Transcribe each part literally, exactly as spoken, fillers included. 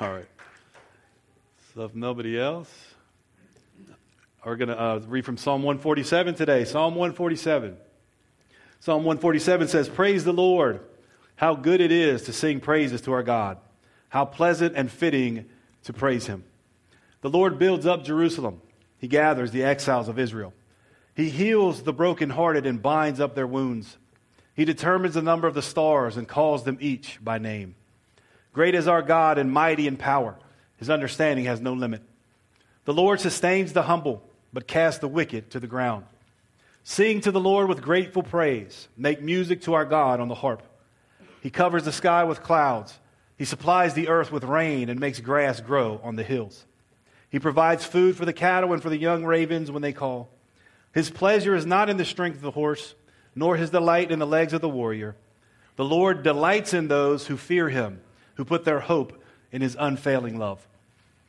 All right. So if nobody else, we're going to uh, read from Psalm one forty-seven today. Psalm one forty-seven. Psalm one forty-seven says, "Praise the Lord. How good it is to sing praises to our God. How pleasant and fitting to praise him. The Lord builds up Jerusalem. He gathers the exiles of Israel. He heals the brokenhearted and binds up their wounds. He determines the number of the stars and calls them each by name. Great is our God and mighty in power. His understanding has no limit. The Lord sustains the humble, but casts the wicked to the ground. Sing to the Lord with grateful praise. Make music to our God on the harp. He covers the sky with clouds. He supplies the earth with rain and makes grass grow on the hills. He provides food for the cattle and for the young ravens when they call. His pleasure is not in the strength of the horse, nor his delight in the legs of the warrior. The Lord delights in those who fear him, who put their hope in his unfailing love.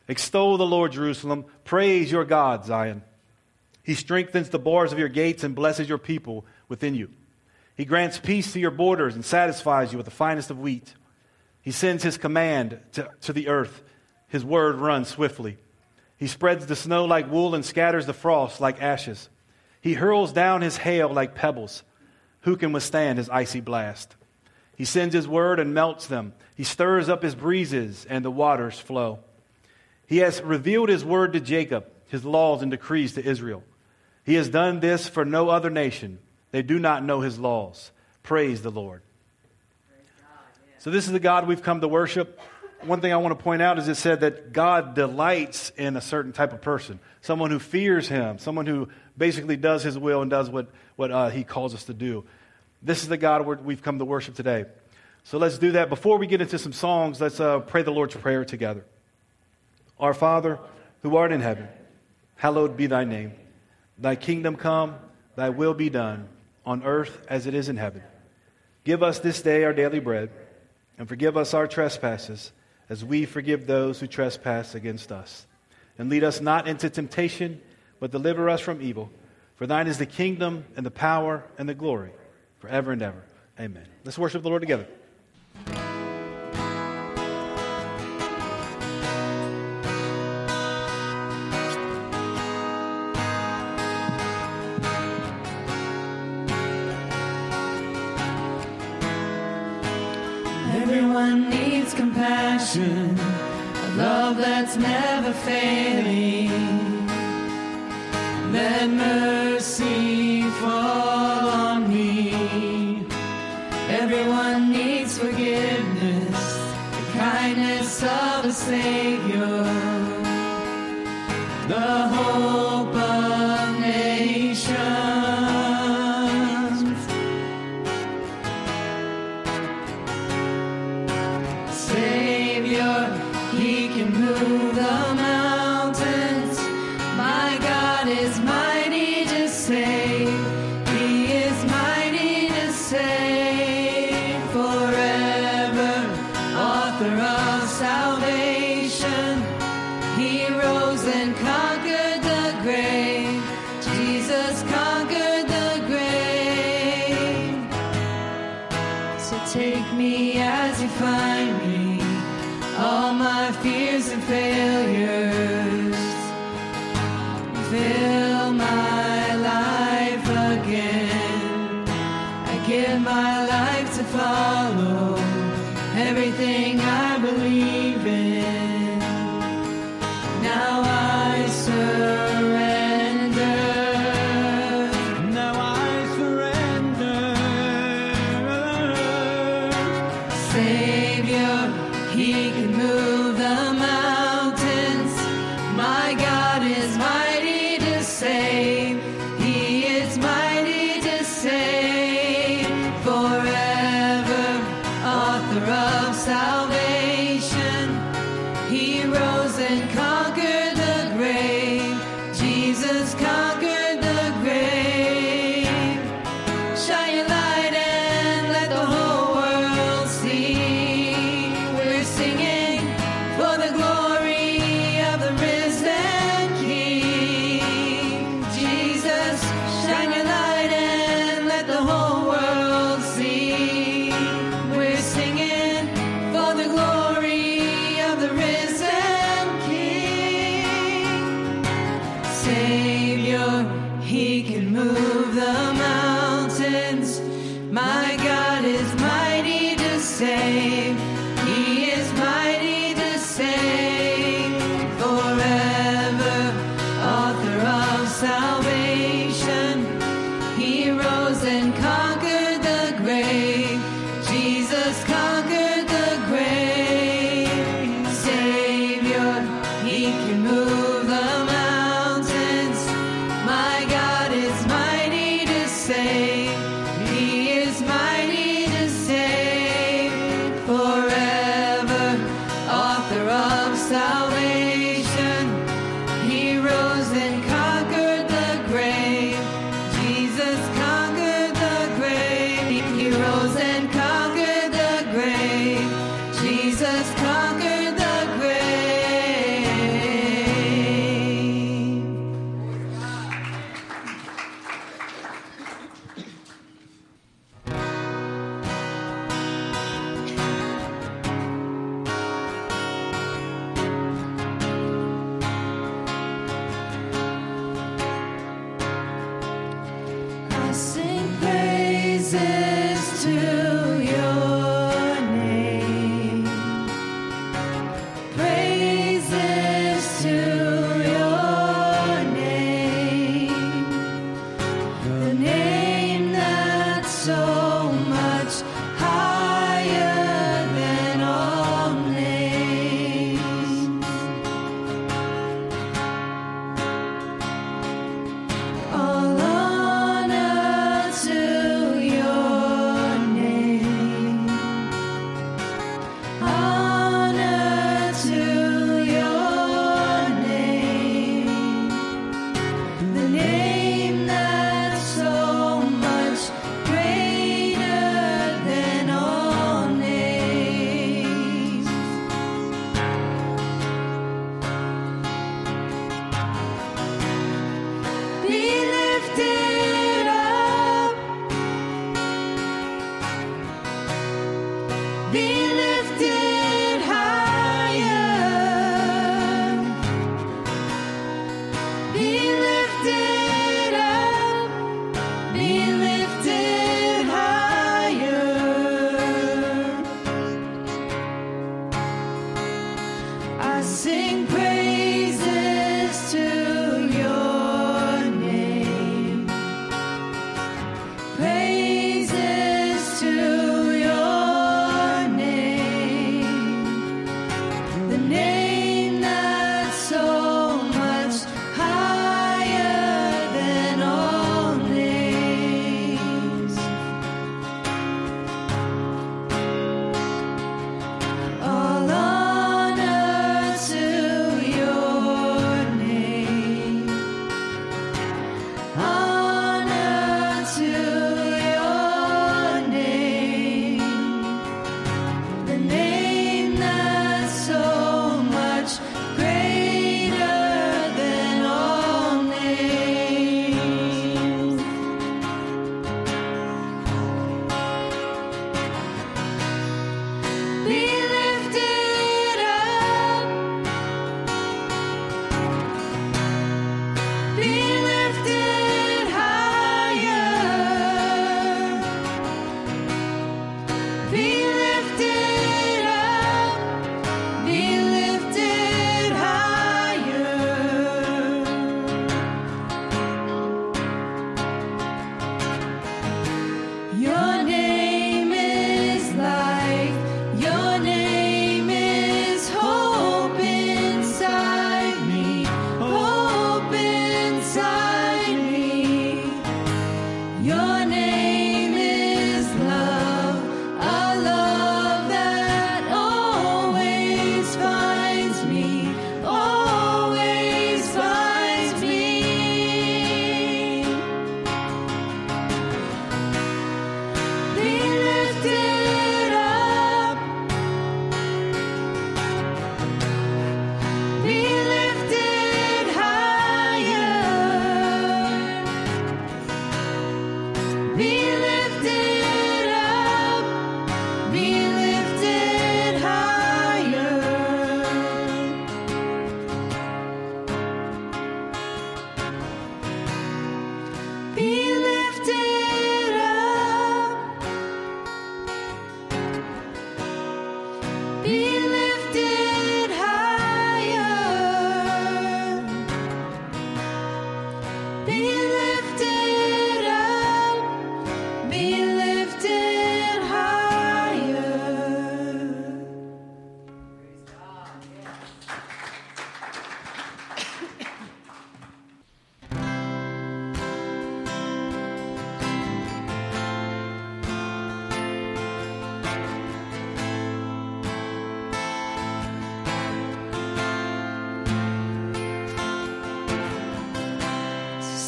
Extol the Lord, Jerusalem. Praise your God, Zion. He strengthens the bars of your gates and blesses your people within you. He grants peace to your borders and satisfies you with the finest of wheat. He sends his command to, to the earth. His word runs swiftly. He spreads the snow like wool and scatters the frost like ashes. He hurls down his hail like pebbles. Who can withstand his icy blast? He sends his word and melts them. He stirs up his breezes and the waters flow. He has revealed his word to Jacob, his laws and decrees to Israel. He has done this for no other nation. They do not know his laws. Praise the Lord." Praise God, yeah. So this is the God we've come to worship. One thing I want to point out is it said that God delights in a certain type of person, someone who fears him, someone who basically does his will and does what, what uh, he calls us to do. This is the God we're, we've come to worship today. So let's do that. Before we get into some songs, let's uh, pray the Lord's Prayer together. Our Father, who art in heaven, hallowed be thy name. Thy kingdom come, thy will be done, on earth as it is in heaven. Give us this day our daily bread, and forgive us our trespasses, as we forgive those who trespass against us. And lead us not into temptation, but deliver us from evil. For thine is the kingdom and the power and the glory, forever and ever. Amen. Let's worship the Lord together. Compassion, a love that's never failing. Let mercy fall on me. Everyone needs forgiveness, the kindness of the Savior, the hope of nations. Singing for the glory of the risen.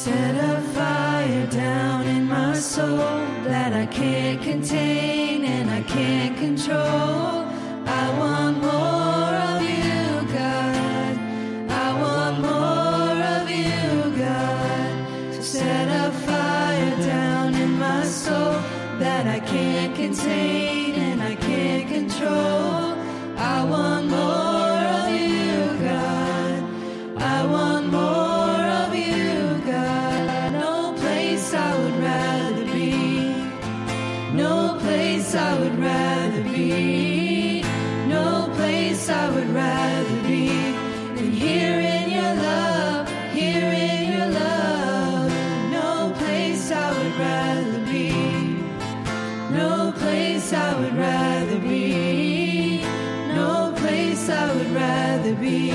Set a fire down in my soul that I can't contain and I can't control. I want more of you, God. I want more of you, God. Set a fire down in my soul that I can't contain and I can't control. I want more of you, God. I want more. I would rather be, no place I would rather be than here in your love, here in your love. No place I would rather be, no place I would rather be, no place I would rather be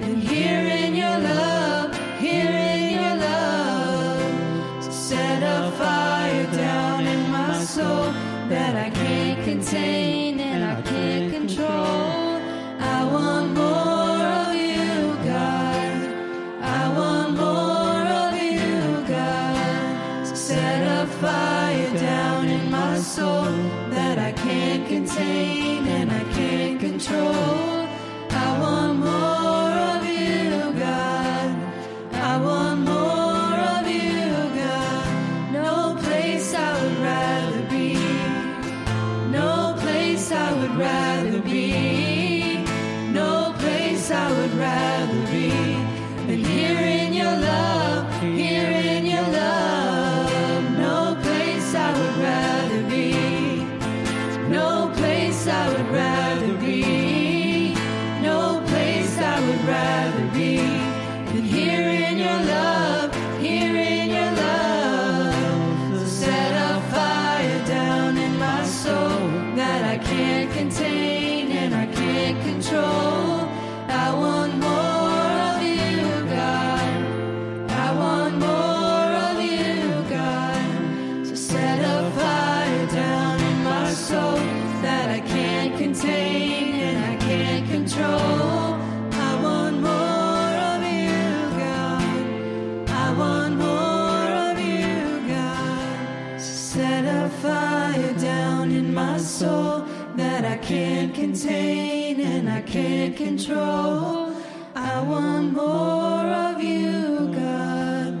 than here in your love, here in your love. So set a fire down in my soul that I can't contain and I can't control. I want more of you, God. I want more of you, God. So set a fire down in my soul that I can't contain and I can't control. I want more of you, God. I want more of you, God. No place I would rather be. No place. rather be, no place I would rather be than here in your love, here in your love. No place I would rather be, no place I would rather be, no place I would rather be than here in your love, here in your love. So set a fire down in my soul that I can't contain and I can't control. I want more of you, God. I want more of you, God. So set a fire down in my soul that I can't contain and I can't control. I want more of you, God. I want more of you, God. So set a fire down in my soul that I can't contain and I can't control. I want more of you, God.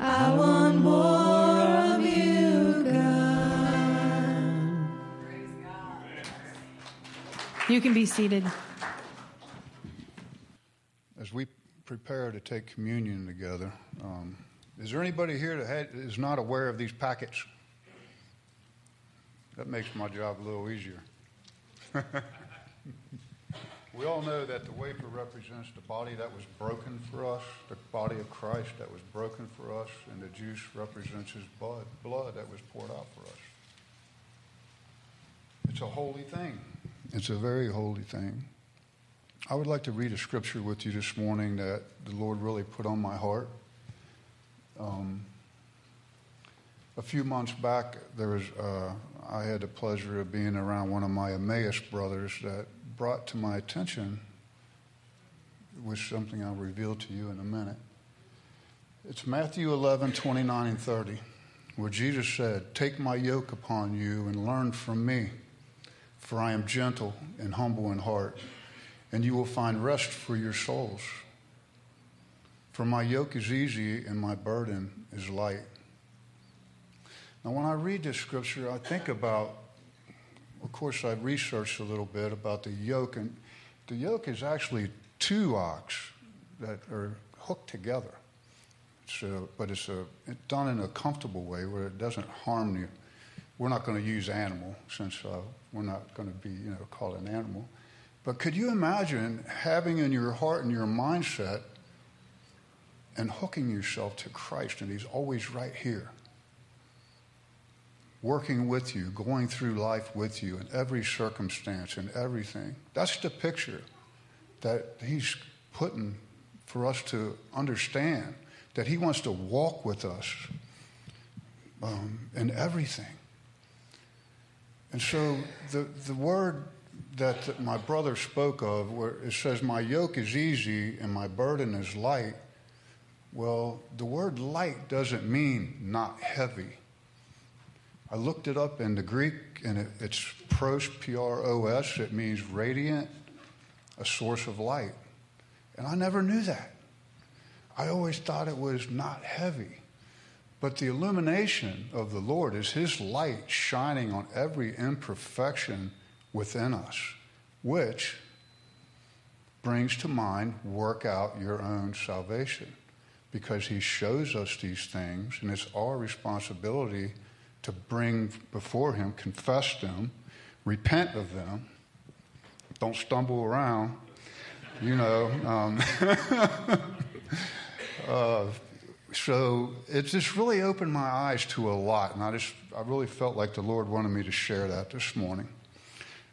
I want more of you, God. Praise God. You can be seated. As we prepare to take communion together, um, is there anybody here that had, is not aware of these packets? That makes my job a little easier. We all know that the wafer represents the body that was broken for us, the body of Christ that was broken for us, and the juice represents his blood, blood that was poured out for us. It's a holy thing. It's a very holy thing. I would like to read a scripture with you this morning that the Lord really put on my heart. Um, a few months back, there was... Uh, I had the pleasure of being around one of my Emmaus brothers that brought to my attention, which is something I'll reveal to you in a minute. It's Matthew eleven, twenty-nine and thirty, where Jesus said, "Take my yoke upon you and learn from me, for I am gentle and humble in heart, and you will find rest for your souls. For my yoke is easy and my burden is light." Now, when I read this scripture, I think about, of course, I researched a little bit about the yoke, and the yoke is actually two ox that are hooked together. So, but it's, a, it's done in a comfortable way where it doesn't harm you. We're not going to use animal since uh, we're not going to be, you know, called an animal. But could you imagine having in your heart and your mindset and hooking yourself to Christ, and he's always right here, working with you, going through life with you in every circumstance and everything. That's the picture that he's putting for us to understand, that he wants to walk with us um, in everything. And so the, the word that, that my brother spoke of, where it says, my yoke is easy and my burden is light. Well, the word light doesn't mean not heavy. I looked it up in the Greek, and it, it's pros, P R O S. It means radiant, a source of light. And I never knew that. I always thought it was not heavy. But the illumination of the Lord is his light shining on every imperfection within us, which brings to mind, work out your own salvation. Because he shows us these things, and it's our responsibility to bring before him, confess them, repent of them, don't stumble around, you know. Um, uh, so it just really opened my eyes to a lot, and I just I really felt like the Lord wanted me to share that this morning.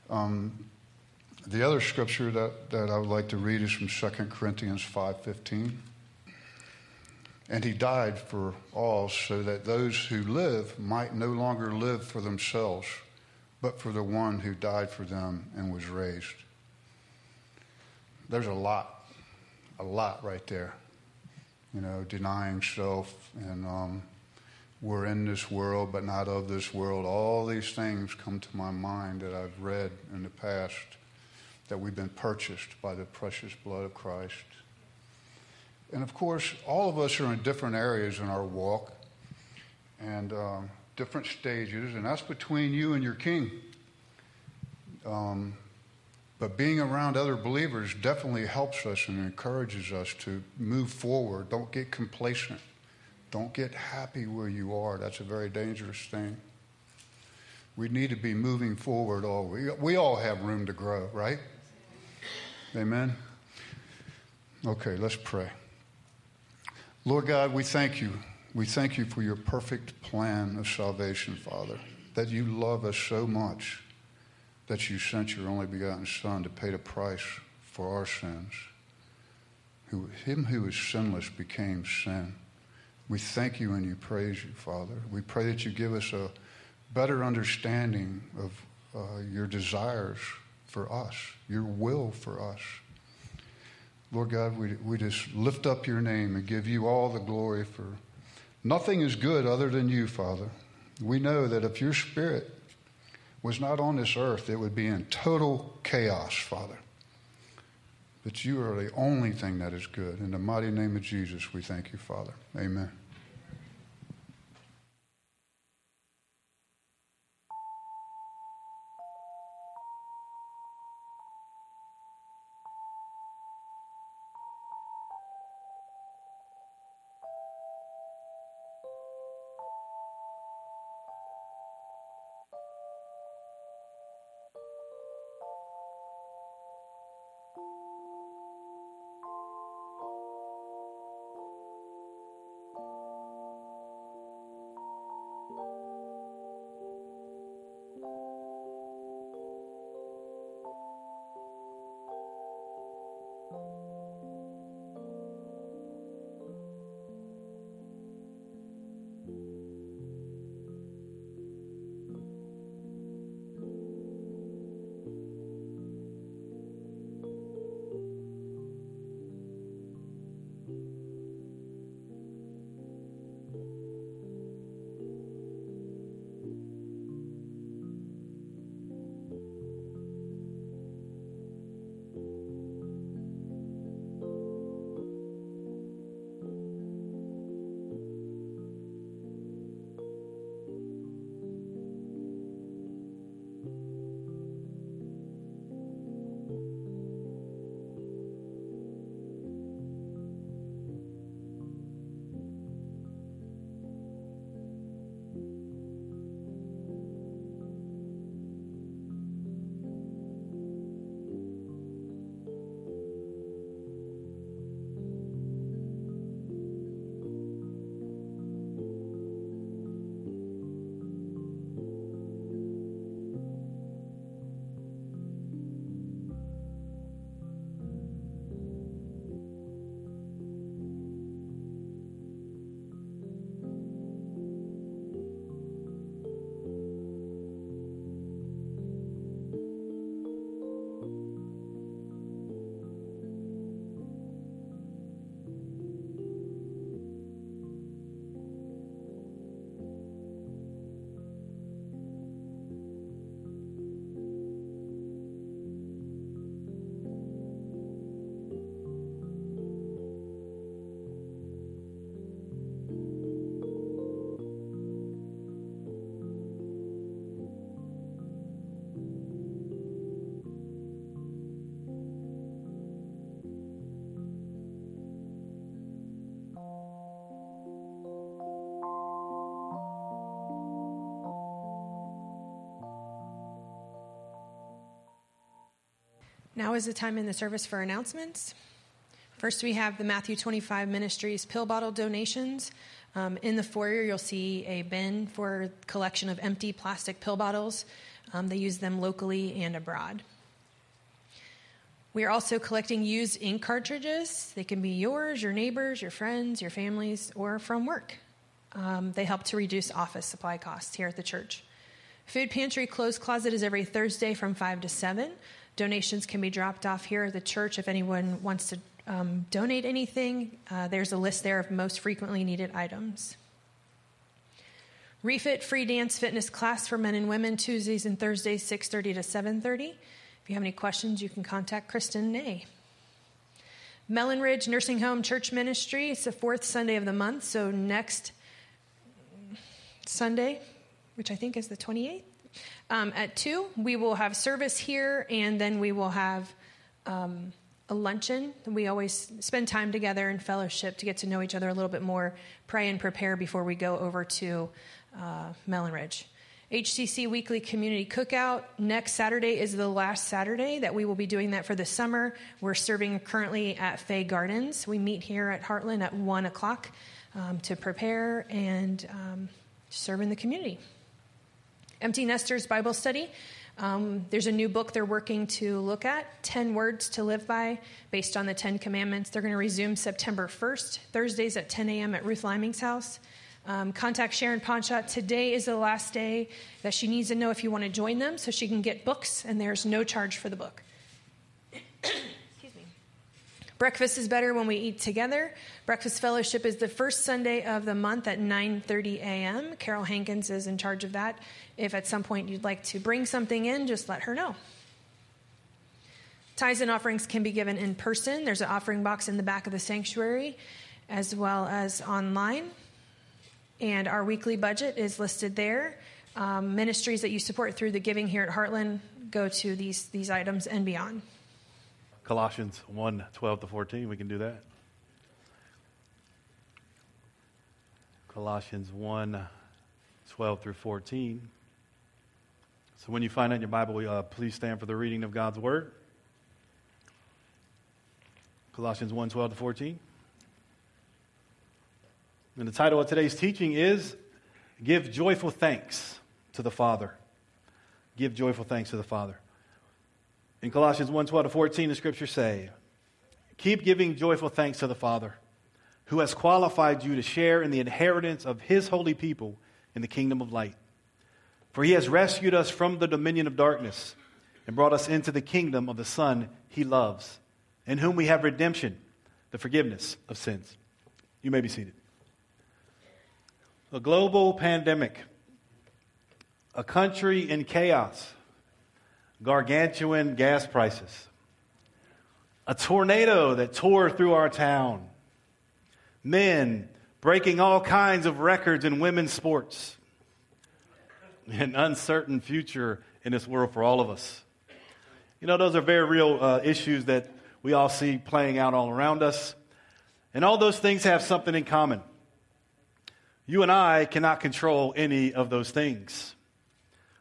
Um, the other scripture that, that I would like to read is from Second Corinthians five fifteen. And he died for all, so that those who live might no longer live for themselves, but for the one who died for them and was raised. There's a lot, a lot right there. You know, denying self, and um, we're in this world, but not of this world. All these things come to my mind that I've read in the past, that we've been purchased by the precious blood of Christ. And, of course, all of us are in different areas in our walk and um, different stages, and that's between you and your king. Um, but being around other believers definitely helps us and encourages us to move forward. Don't get complacent. Don't get happy where you are. That's a very dangerous thing. We need to be moving forward always. We all have room to grow, right? Amen? Okay, let's pray. Lord God, we thank you. We thank you for your perfect plan of salvation, Father, that you love us so much that you sent your only begotten Son to pay the price for our sins. Who, him who is sinless became sin. We thank you and you praise you, Father. We pray that you give us a better understanding of uh, your desires for us, your will for us. Lord God, we, we just lift up your name and give you all the glory for nothing is good other than you, Father. We know that if your spirit was not on this earth, it would be in total chaos, Father. But you are the only thing that is good. In the mighty name of Jesus, we thank you, Father. Amen. Now is the time in the service for announcements. First, we have the Matthew twenty-five Ministries pill bottle donations. Um, in the foyer, you'll see a bin for a collection of empty plastic pill bottles. Um, they use them locally and abroad. We are also collecting used ink cartridges. They can be yours, your neighbors, your friends, your families, or from work. Um, they help to reduce office supply costs here at the church. Food Pantry Closed Closet is every Thursday from five to seven. Donations can be dropped off here at the church if anyone wants to um, donate anything. Uh, there's a list there of most frequently needed items. Refit Free Dance Fitness Class for men and women, Tuesdays and Thursdays, six thirty to seven thirty. If you have any questions, you can contact Kristen Nay. Mellon Ridge Nursing Home Church Ministry. It's the fourth Sunday of the month, so next Sunday, which I think is the twenty-eighth. Um, at two, we will have service here, and then we will have um, a luncheon. We always spend time together in fellowship to get to know each other a little bit more, pray and prepare before we go over to uh, Mellon Ridge. H C C Weekly Community Cookout. Next Saturday is the last Saturday that we will be doing that for the summer. We're serving currently at Fay Gardens. We meet here at Heartland at one o'clock um, to prepare and um, serve in the community. Empty Nesters Bible Study. Um, there's a new book they're working to look at, ten words to Live By, based on the ten commandments. They're going to resume September first, Thursdays at ten a.m. at Ruth Liming's house. Um, contact Sharon Ponchot. Today is the last day that she needs to know if you want to join them so she can get books, and there's no charge for the book. Excuse me. Breakfast is better when we eat together. Breakfast Fellowship is the first Sunday of the month at nine thirty a.m. Carol Hankins is in charge of that. If at some point you'd like to bring something in, just let her know. Tithes and offerings can be given in person. There's an offering box in the back of the sanctuary as well as online. And our weekly budget is listed there. Um, ministries that you support through the giving here at Heartland go to these these items and beyond. Colossians one, twelve to fourteen, we can do that. Colossians one, twelve through fourteen. So when you find out in your Bible, uh, please stand for the reading of God's Word. Colossians one, twelve to fourteen. And the title of today's teaching is, Give Joyful Thanks to the Father. Give joyful thanks to the Father. In Colossians one, twelve to fourteen, the scriptures say, Keep giving joyful thanks to the Father, who has qualified you to share in the inheritance of His holy people in the kingdom of light. For He has rescued us from the dominion of darkness and brought us into the kingdom of the Son He loves, in whom we have redemption, the forgiveness of sins. You may be seated. A global pandemic, a country in chaos, gargantuan gas prices, a tornado that tore through our town, men breaking all kinds of records in women's sports, an uncertain future in this world for all of us. You know, those are very real uh, issues that we all see playing out all around us, and all those things have something in common. You and I cannot control any of those things.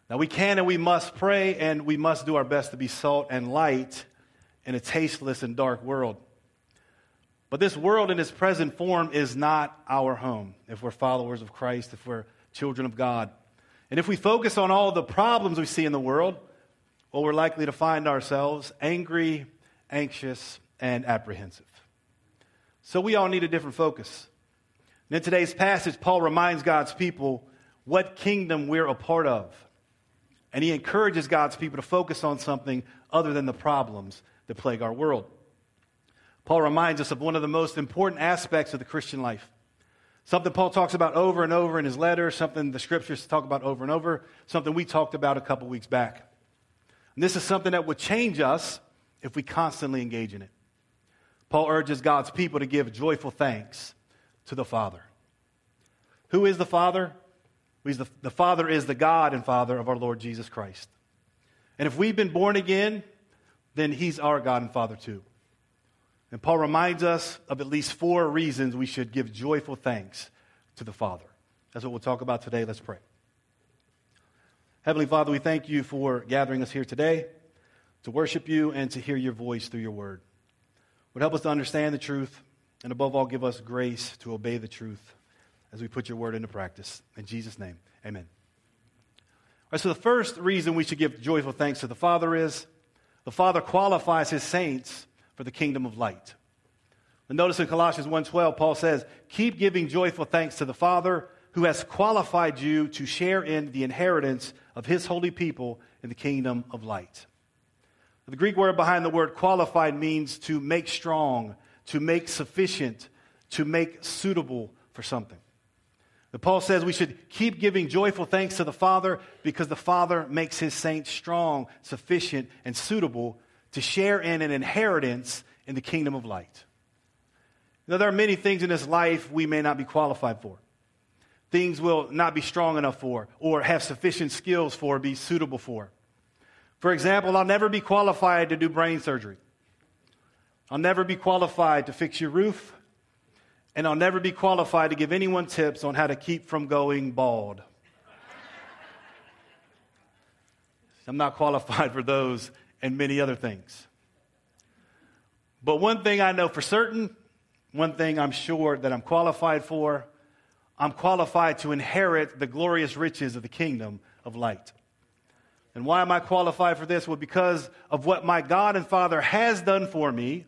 Now, we can and we must pray, and we must do our best to be salt and light in a tasteless and dark world. But this world in its present form is not our home if we're followers of Christ, if we're children of God. And if we focus on all the problems we see in the world, well, we're likely to find ourselves angry, anxious, and apprehensive. So we all need a different focus. In today's passage, Paul reminds God's people what kingdom we're a part of. And he encourages God's people to focus on something other than the problems that plague our world. Paul reminds us of one of the most important aspects of the Christian life. Something Paul talks about over and over in his letter, something the scriptures talk about over and over, something we talked about a couple weeks back. And this is something that would change us if we constantly engage in it. Paul urges God's people to give joyful thanks to the Father. Who is the Father? He's the, the Father is the God and Father of our Lord Jesus Christ. And if we've been born again, then He's our God and Father too. And Paul reminds us of at least four reasons we should give joyful thanks to the Father. That's what we'll talk about today. Let's pray. Heavenly Father, we thank you for gathering us here today to worship you and to hear your voice through your word. Would help us to understand the truth, and above all, give us grace to obey the truth as we put your word into practice. In Jesus' name, amen. All right, so the first reason we should give joyful thanks to the Father is the Father qualifies His saints for the kingdom of light. And notice in Colossians one twelve, Paul says, Keep giving joyful thanks to the Father who has qualified you to share in the inheritance of His holy people in the kingdom of light. The Greek word behind the word qualified means to make strong, to make sufficient, to make suitable for something. But Paul says we should keep giving joyful thanks to the Father because the Father makes His saints strong, sufficient, and suitable to share in an inheritance in the kingdom of light. Now, there are many things in this life we may not be qualified for. things will not be strong enough for, or have sufficient skills for, be suitable for. For example, I'll never be qualified to do brain surgery. I'll never be qualified to fix your roof. And I'll never be qualified to give anyone tips on how to keep from going bald. I'm not qualified for those and many other things. But one thing I know for certain, one thing I'm sure that I'm qualified for, I'm qualified to inherit the glorious riches of the kingdom of light. And why am I qualified for this? Well, because of what my God and Father has done for me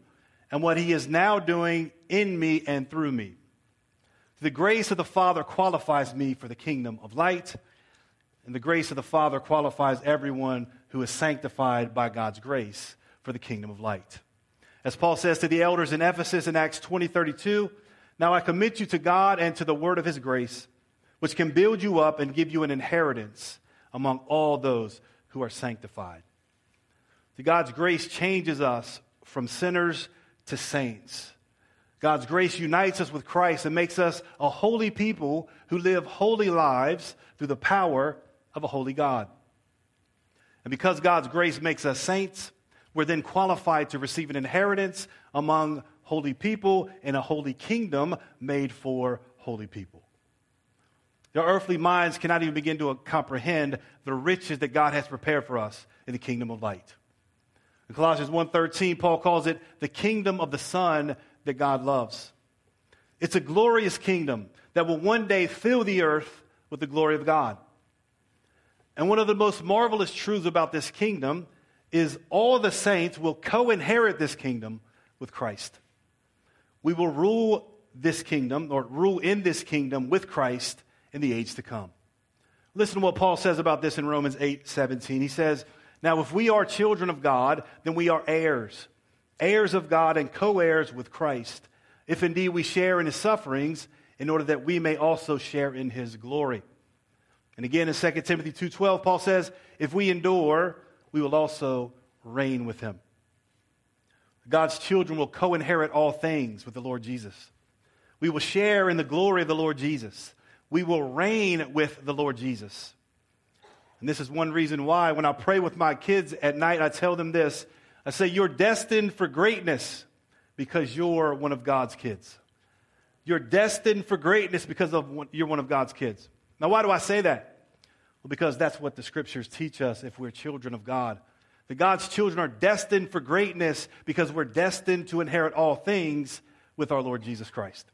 and what He is now doing in me and through me. The grace of the Father qualifies me for the kingdom of light, and the grace of the Father qualifies everyone who is sanctified by God's grace for the kingdom of light. As Paul says to the elders in Ephesus in Acts twenty thirty-two, "Now I commit you to God and to the word of His grace, which can build you up and give you an inheritance among all those who are sanctified." So God's grace changes us from sinners to saints. God's grace unites us with Christ and makes us a holy people who live holy lives through the power of a holy God. And because God's grace makes us saints, we're then qualified to receive an inheritance among holy people in a holy kingdom made for holy people. Their earthly minds cannot even begin to comprehend the riches that God has prepared for us in the kingdom of light. In Colossians one thirteen, Paul calls it the kingdom of the Son that God loves. It's a glorious kingdom that will one day fill the earth with the glory of God. And one of the most marvelous truths about this kingdom is all the saints will co-inherit this kingdom with Christ. We will rule this kingdom, or rule in this kingdom with Christ in the age to come. Listen to what Paul says about this in Romans eight seventeen. He says, "Now if we are children of God, then we are heirs, heirs of God and co-heirs with Christ, if indeed we share in His sufferings, in order that we may also share in His glory." And again in Second Timothy two twelve, Paul says, "If we endure, we will also reign with Him." God's children will co-inherit all things with the Lord Jesus. We will share in the glory of the Lord Jesus. We will reign with the Lord Jesus. And this is one reason why when I pray with my kids at night, I tell them this. I say, "You're destined for greatness because you're one of God's kids." You're destined for greatness because of one, you're one of God's kids. Now, why do I say that? Well, because that's what the scriptures teach us if we're children of God. That God's children are destined for greatness because we're destined to inherit all things with our Lord Jesus Christ.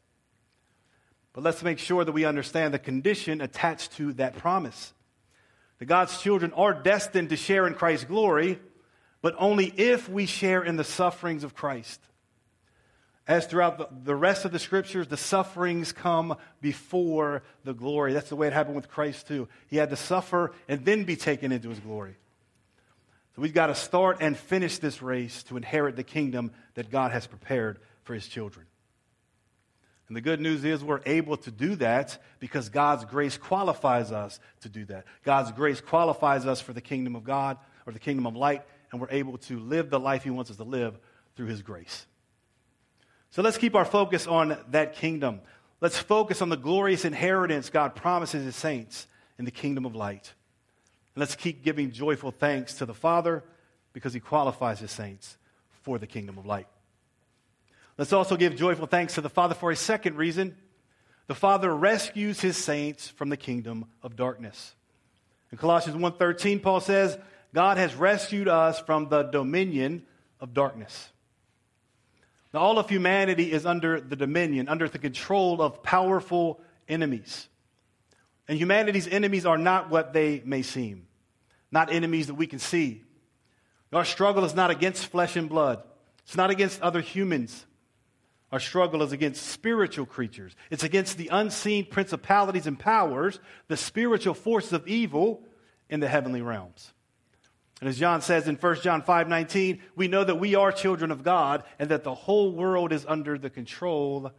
But let's make sure that we understand the condition attached to that promise. That God's children are destined to share in Christ's glory, but only if we share in the sufferings of Christ. As throughout the rest of the scriptures, the sufferings come before the glory. That's the way it happened with Christ too. He had to suffer and then be taken into His glory. So we've got to start and finish this race to inherit the kingdom that God has prepared for His children. And the good news is we're able to do that because God's grace qualifies us to do that. God's grace qualifies us for the kingdom of God or the kingdom of light, and we're able to live the life He wants us to live through His grace. So let's keep our focus on that kingdom. Let's focus on the glorious inheritance God promises His saints in the kingdom of light. And let's keep giving joyful thanks to the Father because He qualifies His saints for the kingdom of light. Let's also give joyful thanks to the Father for a second reason. The Father rescues His saints from the kingdom of darkness. In Colossians one thirteen, Paul says, "God has rescued us from the dominion of darkness." Now, all of humanity is under the dominion, under the control of powerful enemies. And humanity's enemies are not what they may seem, not enemies that we can see. Our struggle is not against flesh and blood. It's not against other humans. Our struggle is against spiritual creatures. It's against the unseen principalities and powers, the spiritual forces of evil in the heavenly realms. And as John says in First John five nineteen, we know that we are children of God and that the whole world is under the control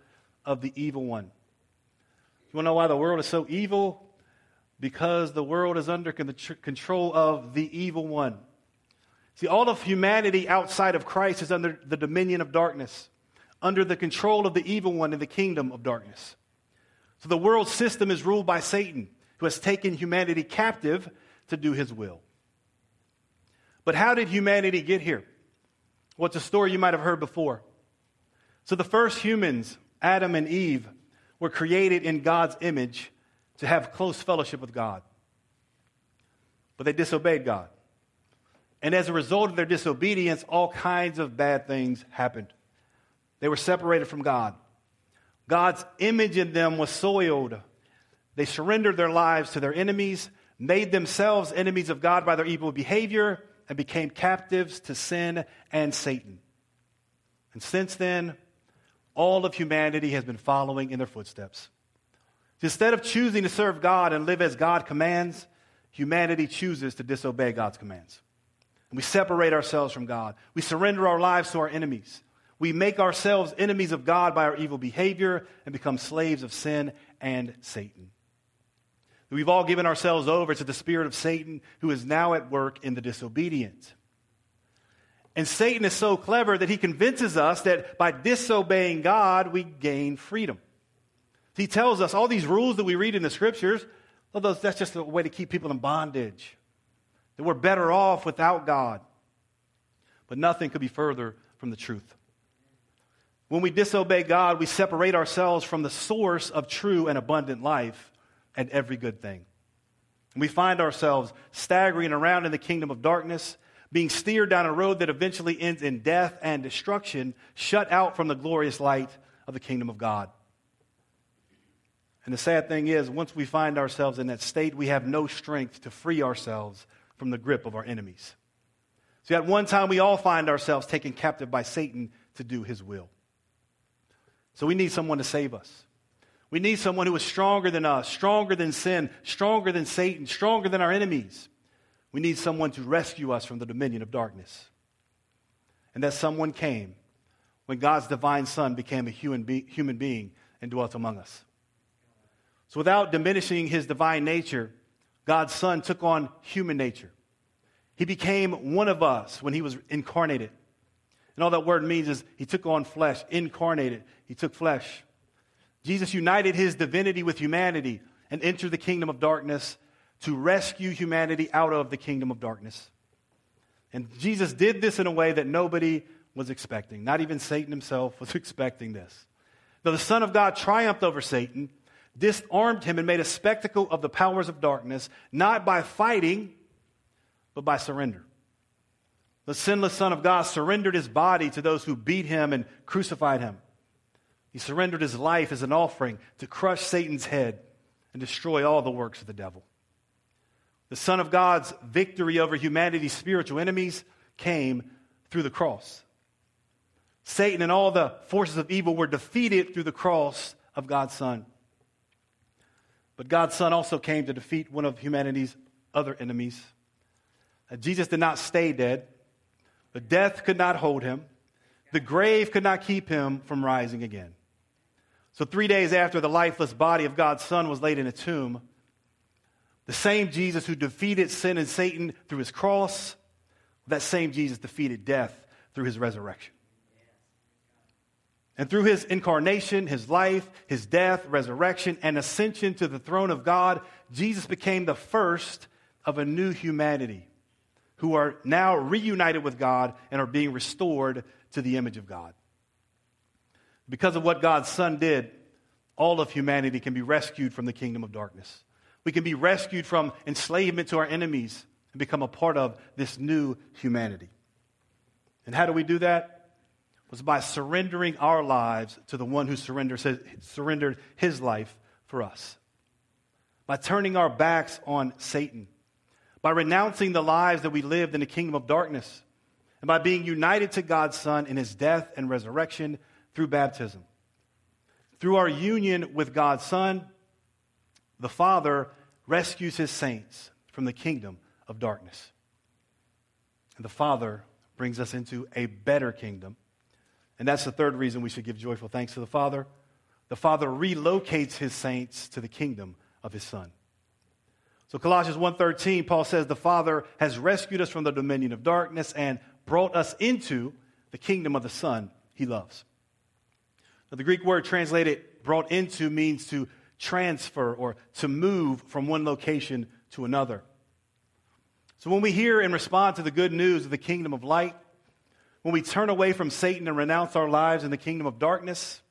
of the evil one. You want to know why the world is so evil? Because the world is under control of the evil one. See, all of humanity outside of Christ is under the dominion of darkness, under the control of the evil one in the kingdom of darkness. So the world system is ruled by Satan, who has taken humanity captive to do his will. But how did humanity get here? Well, it's a story you might have heard before. So the first humans, Adam and Eve, were created in God's image to have close fellowship with God. But they disobeyed God. And as a result of their disobedience, all kinds of bad things happened. They were separated from God. God's image in them was soiled. They surrendered their lives to their enemies, made themselves enemies of God by their evil behavior, and became captives to sin and Satan. And since then, all of humanity has been following in their footsteps. Instead of choosing to serve God and live as God commands, humanity chooses to disobey God's commands. And we separate ourselves from God. We surrender our lives to our enemies. We make ourselves enemies of God by our evil behavior and become slaves of sin and Satan. We've all given ourselves over to the spirit of Satan, who is now at work in the disobedient. And Satan is so clever that he convinces us that by disobeying God, we gain freedom. He tells us all these rules that we read in the scriptures, although that's just a way to keep people in bondage, that we're better off without God. But nothing could be further from the truth. When we disobey God, we separate ourselves from the source of true and abundant life and every good thing. And we find ourselves staggering around in the kingdom of darkness, being steered down a road that eventually ends in death and destruction, shut out from the glorious light of the kingdom of God. And the sad thing is, once we find ourselves in that state, we have no strength to free ourselves from the grip of our enemies. See, at one time, we all find ourselves taken captive by Satan to do his will. So we need someone to save us. We need someone who is stronger than us, stronger than sin, stronger than Satan, stronger than our enemies. We need someone to rescue us from the dominion of darkness. And that someone came when God's divine Son became a human, be- human being and dwelt among us. So without diminishing his divine nature, God's Son took on human nature. He became one of us when he was incarnated. And all that word means is he took on flesh, incarnated. He took flesh. Jesus united his divinity with humanity and entered the kingdom of darkness to rescue humanity out of the kingdom of darkness. And Jesus did this in a way that nobody was expecting. Not even Satan himself was expecting this. Though the Son of God triumphed over Satan, disarmed him, and made a spectacle of the powers of darkness, not by fighting, but by surrender. The sinless Son of God surrendered his body to those who beat him and crucified him. He surrendered his life as an offering to crush Satan's head and destroy all the works of the devil. The Son of God's victory over humanity's spiritual enemies came through the cross. Satan and all the forces of evil were defeated through the cross of God's Son. But God's Son also came to defeat one of humanity's other enemies. Jesus did not stay dead. The death could not hold him. The grave could not keep him from rising again. So three days after the lifeless body of God's Son was laid in a tomb, the same Jesus who defeated sin and Satan through his cross, that same Jesus defeated death through his resurrection. And through his incarnation, his life, his death, resurrection, and ascension to the throne of God, Jesus became the first of a new humanity, who are now reunited with God and are being restored to the image of God. Because of what God's Son did, all of humanity can be rescued from the kingdom of darkness. We can be rescued from enslavement to our enemies and become a part of this new humanity. And how do we do that? It was by surrendering our lives to the one who surrendered his life for us. By turning our backs on Satan. By renouncing the lives that we lived in the kingdom of darkness, and by being united to God's Son in his death and resurrection through baptism. Through our union with God's Son, the Father rescues his saints from the kingdom of darkness. And the Father brings us into a better kingdom. And that's the third reason we should give joyful thanks to the Father. The Father relocates his saints to the kingdom of his Son. So Colossians one thirteen, Paul says, the Father has rescued us from the dominion of darkness and brought us into the kingdom of the Son he loves. Now, the Greek word translated brought into means to transfer or to move from one location to another. So when we hear and respond to the good news of the kingdom of light, when we turn away from Satan and renounce our lives in the kingdom of darkness,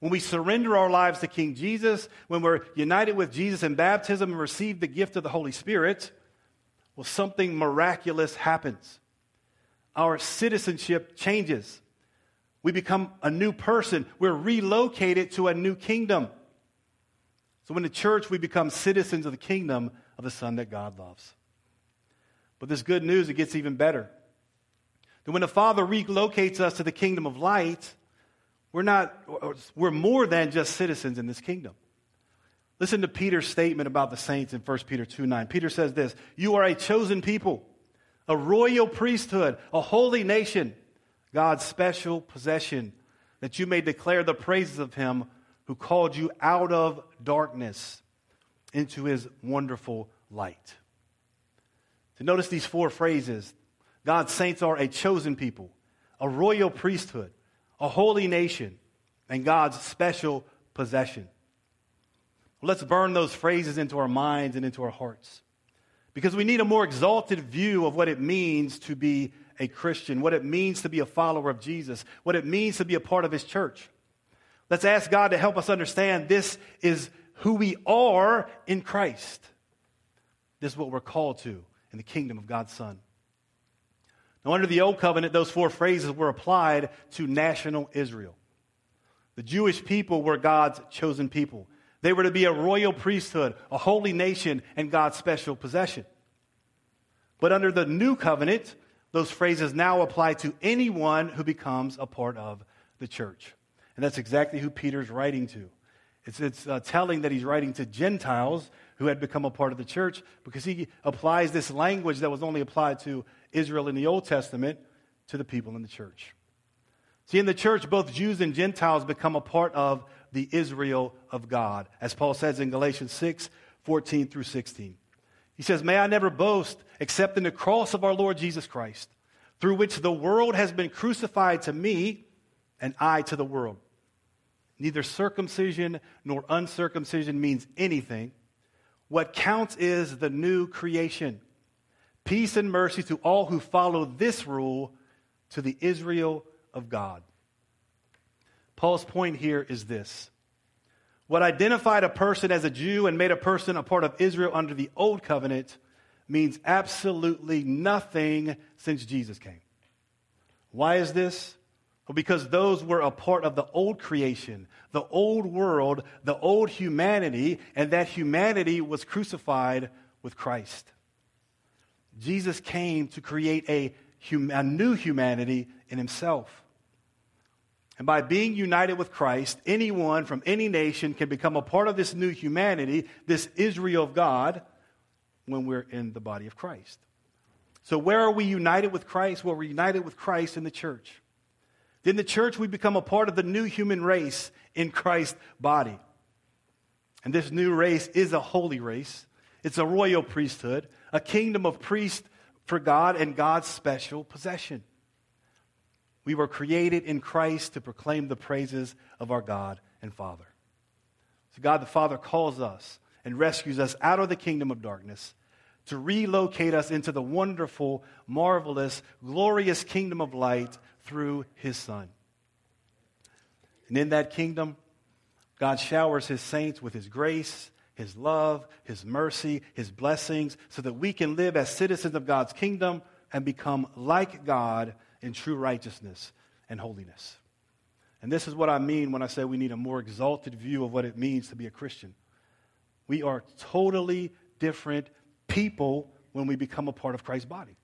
when we surrender our lives to King Jesus, when we're united with Jesus in baptism and receive the gift of the Holy Spirit, well, something miraculous happens. Our citizenship changes. We become a new person. We're relocated to a new kingdom. So in the church, we become citizens of the kingdom of the Son that God loves. But this good news, it gets even better. That when the Father relocates us to the kingdom of light, we're not, we're more than just citizens in this kingdom. Listen to Peter's statement about the saints in First Peter two nine. Peter says this, "You are a chosen people, a royal priesthood, a holy nation, God's special possession, that you may declare the praises of him who called you out of darkness into his wonderful light." So notice these four phrases. God's saints are a chosen people, a royal priesthood, a holy nation, and God's special possession. Well, let's burn those phrases into our minds and into our hearts, because we need a more exalted view of what it means to be a Christian, what it means to be a follower of Jesus, what it means to be a part of his church. Let's ask God to help us understand this is who we are in Christ. This is what we're called to in the kingdom of God's Son. Now, under the Old Covenant, those four phrases were applied to national Israel. The Jewish people were God's chosen people. They were to be a royal priesthood, a holy nation, and God's special possession. But under the New Covenant, those phrases now apply to anyone who becomes a part of the church. And that's exactly who Peter's writing to. It's, it's uh, telling that he's writing to Gentiles who had become a part of the church, because he applies this language that was only applied to Israel in the Old Testament to the people in the church. See, in the church, both Jews and Gentiles become a part of the Israel of God, as Paul says in Galatians six fourteen through sixteen. He says, "May I never boast except in the cross of our Lord Jesus Christ, through which the world has been crucified to me and I to the world. Neither circumcision nor uncircumcision means anything. What counts is the new creation. Peace and mercy to all who follow this rule, to the Israel of God." Paul's point here is this. What identified a person as a Jew and made a person a part of Israel under the Old Covenant means absolutely nothing since Jesus came. Why is this? Well, because those were a part of the old creation, the old world, the old humanity, and that humanity was crucified with Christ. Jesus came to create a, hum- a new humanity in himself. And by being united with Christ, anyone from any nation can become a part of this new humanity, this Israel of God, when we're in the body of Christ. So where are we united with Christ? Well, we're united with Christ in the church. In the church, we become a part of the new human race in Christ's body. And this new race is a holy race. It's a royal priesthood, a kingdom of priests for God and God's special possession. We were created in Christ to proclaim the praises of our God and Father. So God the Father calls us and rescues us out of the kingdom of darkness to relocate us into the wonderful, marvelous, glorious kingdom of light through his Son. And in that kingdom, God showers his saints with his grace, his love, his mercy, his blessings, so that we can live as citizens of God's kingdom and become like God in true righteousness and holiness. And this is what I mean when I say we need a more exalted view of what it means to be a Christian. We are totally different people when we become a part of Christ's body.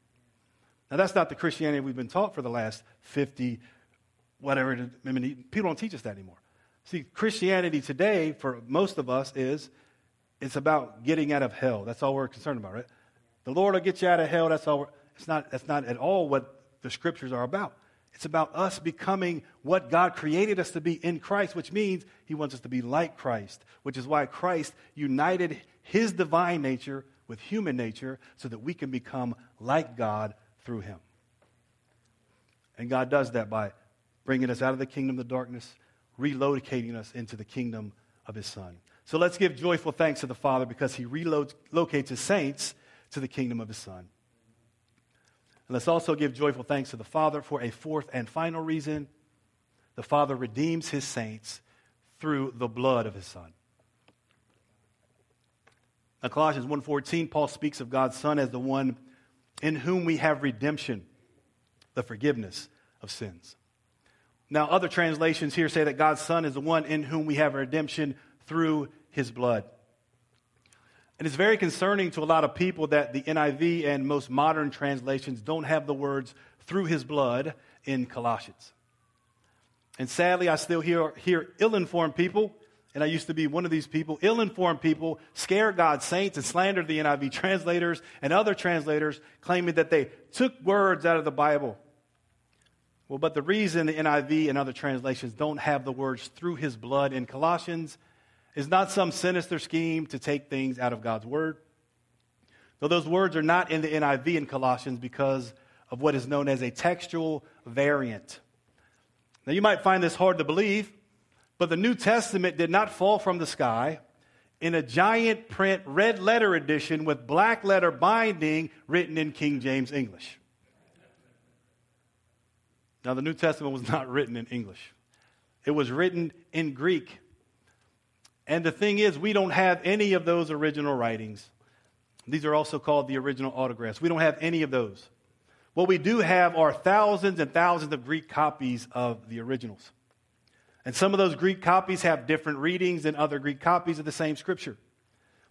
Now, that's not the Christianity we've been taught for the last fifty, whatever. I mean, people don't teach us that anymore. See, Christianity today, for most of us, is it's about getting out of hell. That's all we're concerned about, right? The Lord will get you out of hell. That's all. We're, it's not. That's not at all what the Scriptures are about. It's about us becoming what God created us to be in Christ, which means he wants us to be like Christ, which is why Christ united his divine nature with human nature so that we can become like God through him. And God does that by bringing us out of the kingdom of darkness, relocating us into the kingdom of his Son. So let's give joyful thanks to the Father because he relocates his saints to the kingdom of his Son. And let's also give joyful thanks to the Father for a fourth and final reason. The Father redeems his saints through the blood of his Son. Now, Colossians one fourteen, Paul speaks of God's Son as the one in whom we have redemption, the forgiveness of sins. Now, other translations here say that God's Son is the one in whom we have redemption through his blood. And it's very concerning to a lot of people that the N I V and most modern translations don't have the words "through his blood" in Colossians. And sadly, I still hear, hear ill-informed people, and I used to be one of these people, ill-informed people scare God's saints and slander the N I V translators and other translators, claiming that they took words out of the Bible. Well, but the reason the N I V and other translations don't have the words "through his blood" in Colossians is not some sinister scheme to take things out of God's word. Though those words are not in the N I V in Colossians because of what is known as a textual variant. Now, you might find this hard to believe, but the New Testament did not fall from the sky in a giant print red letter edition with black letter binding written in King James English. Now, the New Testament was not written in English. It was written in Greek. And the thing is, we don't have any of those original writings. These are also called the original autographs. We don't have any of those. What we do have are thousands and thousands of Greek copies of the originals. And some of those Greek copies have different readings than other Greek copies of the same scripture.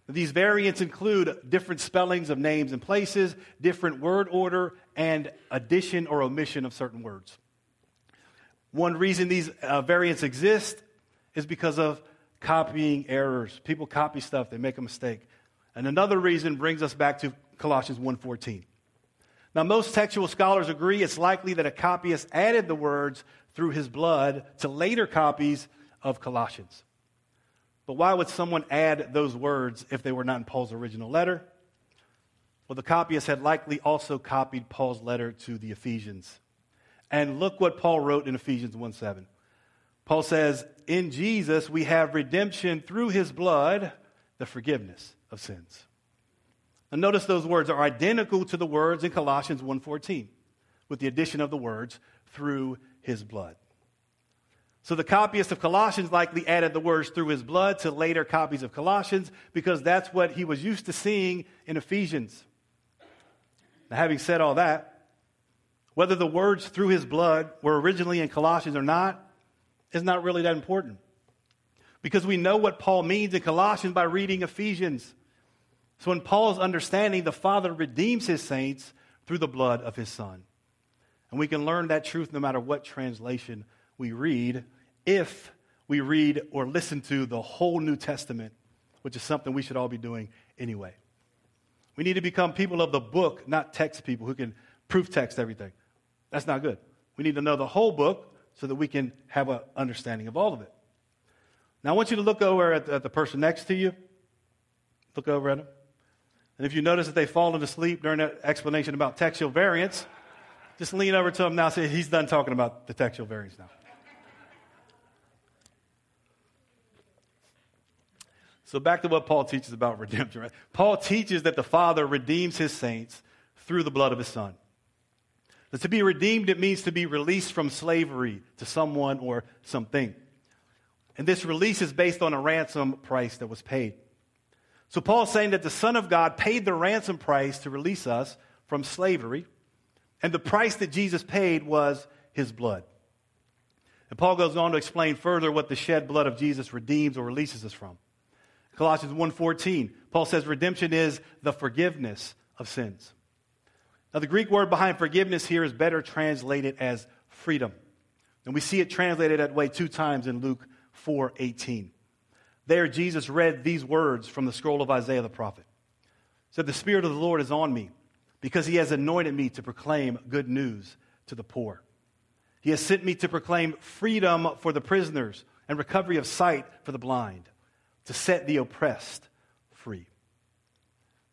These variants include different spellings of names and places, different word order, and addition or omission of certain words. One reason these uh, variants exist is because of copying errors. People copy stuff, they make a mistake. And another reason brings us back to Colossians one fourteen. Now, most textual scholars agree it's likely that a copyist added the words "through his blood" to later copies of Colossians. But why would someone add those words if they were not in Paul's original letter? Well, the copyist had likely also copied Paul's letter to the Ephesians. And look what Paul wrote in Ephesians one seven. Paul says, "In Jesus we have redemption through his blood, the forgiveness of sins." And notice those words are identical to the words in Colossians one fourteen, with the addition of the words "through his blood." So the copyist of Colossians likely added the words "through his blood" to later copies of Colossians because that's what he was used to seeing in Ephesians. Now, having said all that, whether the words "through his blood" were originally in Colossians or not is not really that important because we know what Paul means in Colossians by reading Ephesians. So in Paul's understanding, the Father redeems his saints through the blood of his Son. And we can learn that truth no matter what translation we read, if we read or listen to the whole New Testament, which is something we should all be doing anyway. We need to become people of the book, not text people who can proof text everything. That's not good. We need to know the whole book so that we can have an understanding of all of it. Now, I want you to look over at the, at the person next to you. Look over at them. And if you notice that they've fallen asleep during that explanation about textual variants, just lean over to him now and say, "He's done talking about the textual variants now." So back to what Paul teaches about redemption, right? Paul teaches that the Father redeems his saints through the blood of his Son. That to be redeemed, it means to be released from slavery to someone or something. And this release is based on a ransom price that was paid. So Paul's saying that the Son of God paid the ransom price to release us from slavery. And the price that Jesus paid was his blood. And Paul goes on to explain further what the shed blood of Jesus redeems or releases us from. Colossians one fourteen, Paul says redemption is the forgiveness of sins. Now, the Greek word behind forgiveness here is better translated as freedom. And we see it translated that way two times in Luke four eighteen. There, Jesus read these words from the scroll of Isaiah the prophet. He said, "The Spirit of the Lord is on me, because he has anointed me to proclaim good news to the poor. He has sent me to proclaim freedom for the prisoners and recovery of sight for the blind, to set the oppressed free."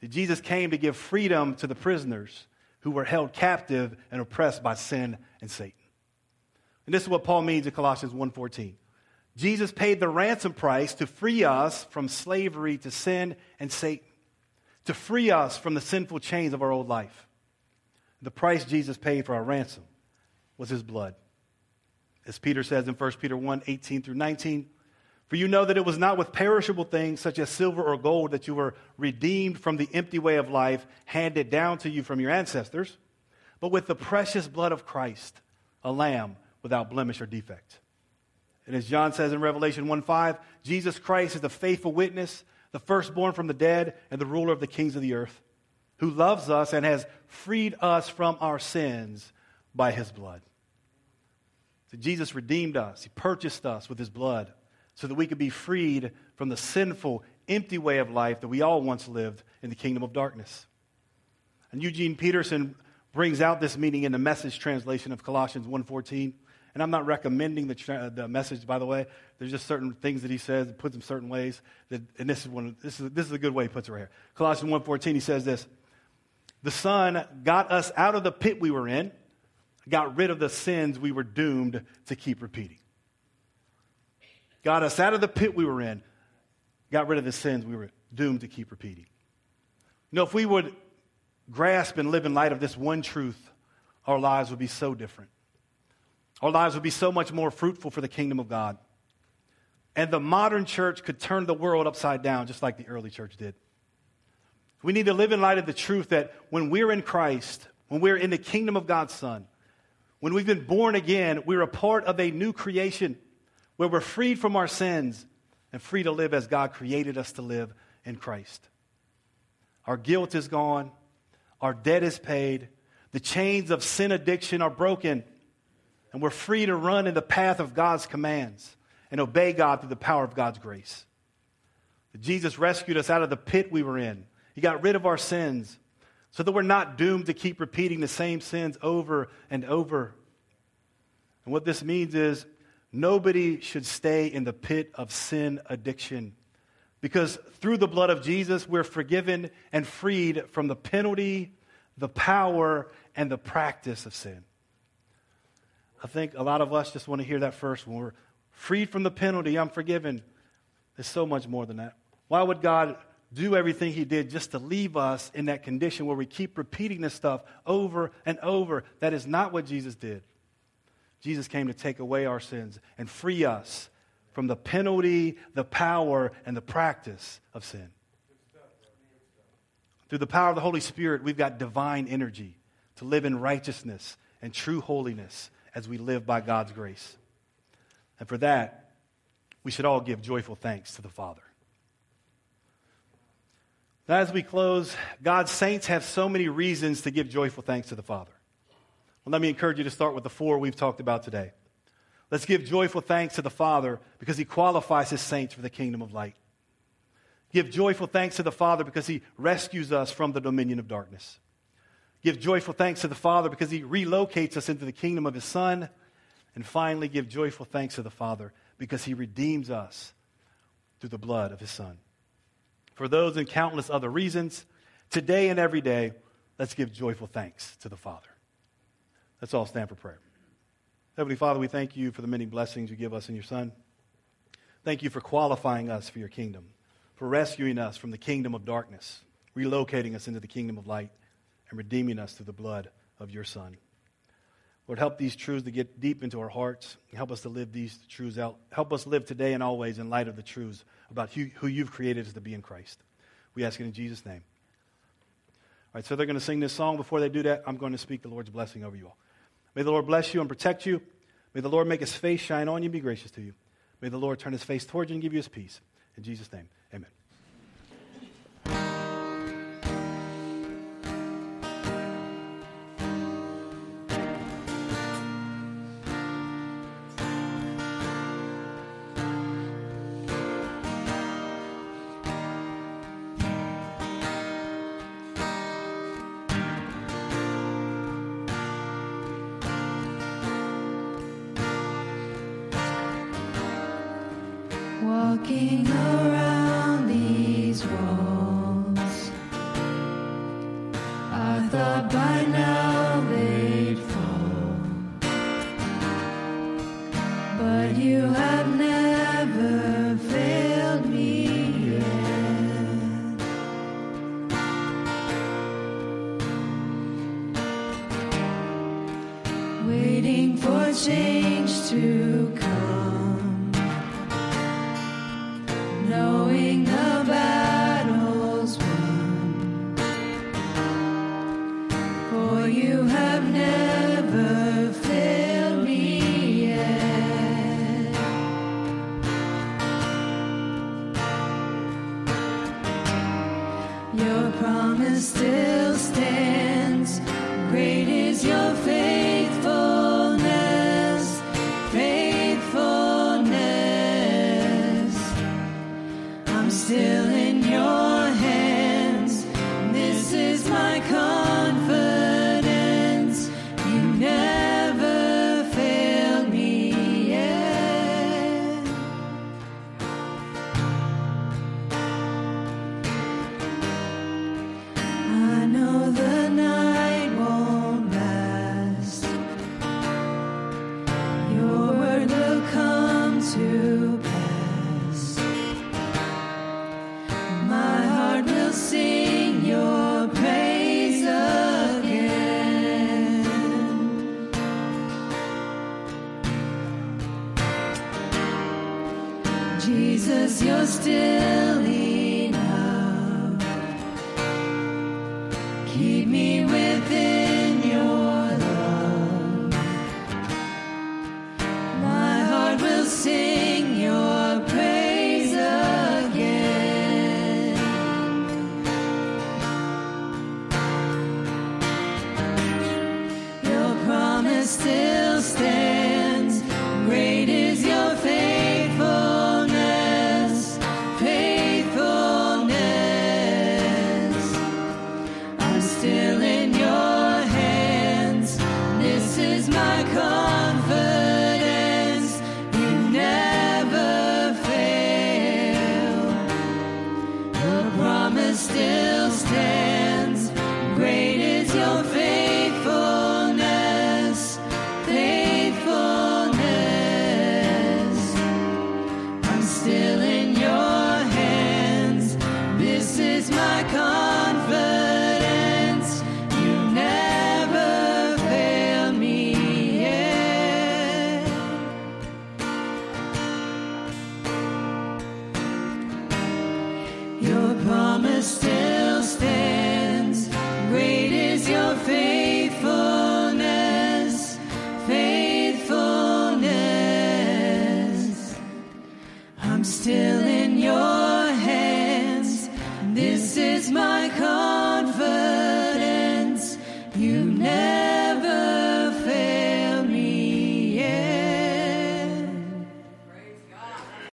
That Jesus came to give freedom to the prisoners who were held captive and oppressed by sin and Satan. And this is what Paul means in Colossians one fourteen. Jesus paid the ransom price to free us from slavery to sin and Satan, to free us from the sinful chains of our old life. The price Jesus paid for our ransom was his blood. As Peter says in First Peter one, eighteen through nineteen, "For you know that it was not with perishable things such as silver or gold that you were redeemed from the empty way of life handed down to you from your ancestors, but with the precious blood of Christ, a lamb without blemish or defect." And as John says in Revelation one five, "Jesus Christ is the faithful witness, the firstborn from the dead, and the ruler of the kings of the earth, who loves us and has freed us from our sins by his blood." So Jesus redeemed us. He purchased us with his blood, so that we could be freed from the sinful, empty way of life that we all once lived in the kingdom of darkness. And Eugene Peterson brings out this meaning in the Message translation of Colossians one fourteen. And I'm not recommending the, tra- the Message, by the way. There's just certain things that he says, puts them certain ways. That, and this is one. This is this is a good way he puts it right here. Colossians one fourteen, he says this: "The Son got us out of the pit we were in, got rid of the sins we were doomed to keep repeating." Got us out of the pit we were in, got rid of the sins we were doomed to keep repeating. You know, if we would grasp and live in light of this one truth, our lives would be so different. Our lives would be so much more fruitful for the kingdom of God. And the modern church could turn the world upside down just like the early church did. We need to live in light of the truth that when we're in Christ, when we're in the kingdom of God's Son, when we've been born again, we're a part of a new creation, where we're freed from our sins and free to live as God created us to live in Christ. Our guilt is gone. Our debt is paid. The chains of sin addiction are broken. And we're free to run in the path of God's commands and obey God through the power of God's grace. Jesus rescued us out of the pit we were in. He got rid of our sins so that we're not doomed to keep repeating the same sins over and over. And what this means is, nobody should stay in the pit of sin addiction, because through the blood of Jesus, we're forgiven and freed from the penalty, the power, and the practice of sin. I think a lot of us just want to hear that first. When we're freed from the penalty, I'm forgiven. There's so much more than that. Why would God do everything he did just to leave us in that condition where we keep repeating this stuff over and over? That is not what Jesus did. Jesus came to take away our sins and free us from the penalty, the power, and the practice of sin. Through the power of the Holy Spirit, we've got divine energy to live in righteousness and true holiness as we live by God's grace. And for that, we should all give joyful thanks to the Father. Now, as we close, God's saints have so many reasons to give joyful thanks to the Father. Well, let me encourage you to start with the four we've talked about today. Let's give joyful thanks to the Father because he qualifies his saints for the kingdom of light. Give joyful thanks to the Father because he rescues us from the dominion of darkness. Give joyful thanks to the Father because he relocates us into the kingdom of his Son. And finally, give joyful thanks to the Father because he redeems us through the blood of his Son. For those and countless other reasons, today and every day, let's give joyful thanks to the Father. Let's all stand for prayer. Heavenly Father, we thank you for the many blessings you give us in your Son. Thank you for qualifying us for your kingdom, for rescuing us from the kingdom of darkness, relocating us into the kingdom of light, and redeeming us through the blood of your Son. Lord, help these truths to get deep into our hearts. Help us to live these truths out. Help us live today and always in light of the truths about who, who you've created us to be in Christ. We ask it in Jesus' name. All right, so they're going to sing this song. Before they do that, I'm going to speak the Lord's blessing over you all. May the Lord bless you and protect you. May the Lord make his face shine on you and be gracious to you. May the Lord turn his face towards you and give you his peace. In Jesus' name, amen. Walking around these walls, I thought by now they'd fall, but you have never to come, knowing the battle's won, for you have never failed me yet. Your promise still stands, great is your faithfulness. Still in your hands, this is my confidence. You never failed me yet. I know the night won't last. Your word will come to pass. Sing your praise again. Jesus, you're still enough. Keep me within your love. My heart will sing your praise. Still stands. Great is your faithfulness, faithfulness. I'm still in your hands. This is my confidence. You never fail. Your promise still stands. Great is your faithfulness. Your promise still stands. Great is your faithfulness, faithfulness. I'm still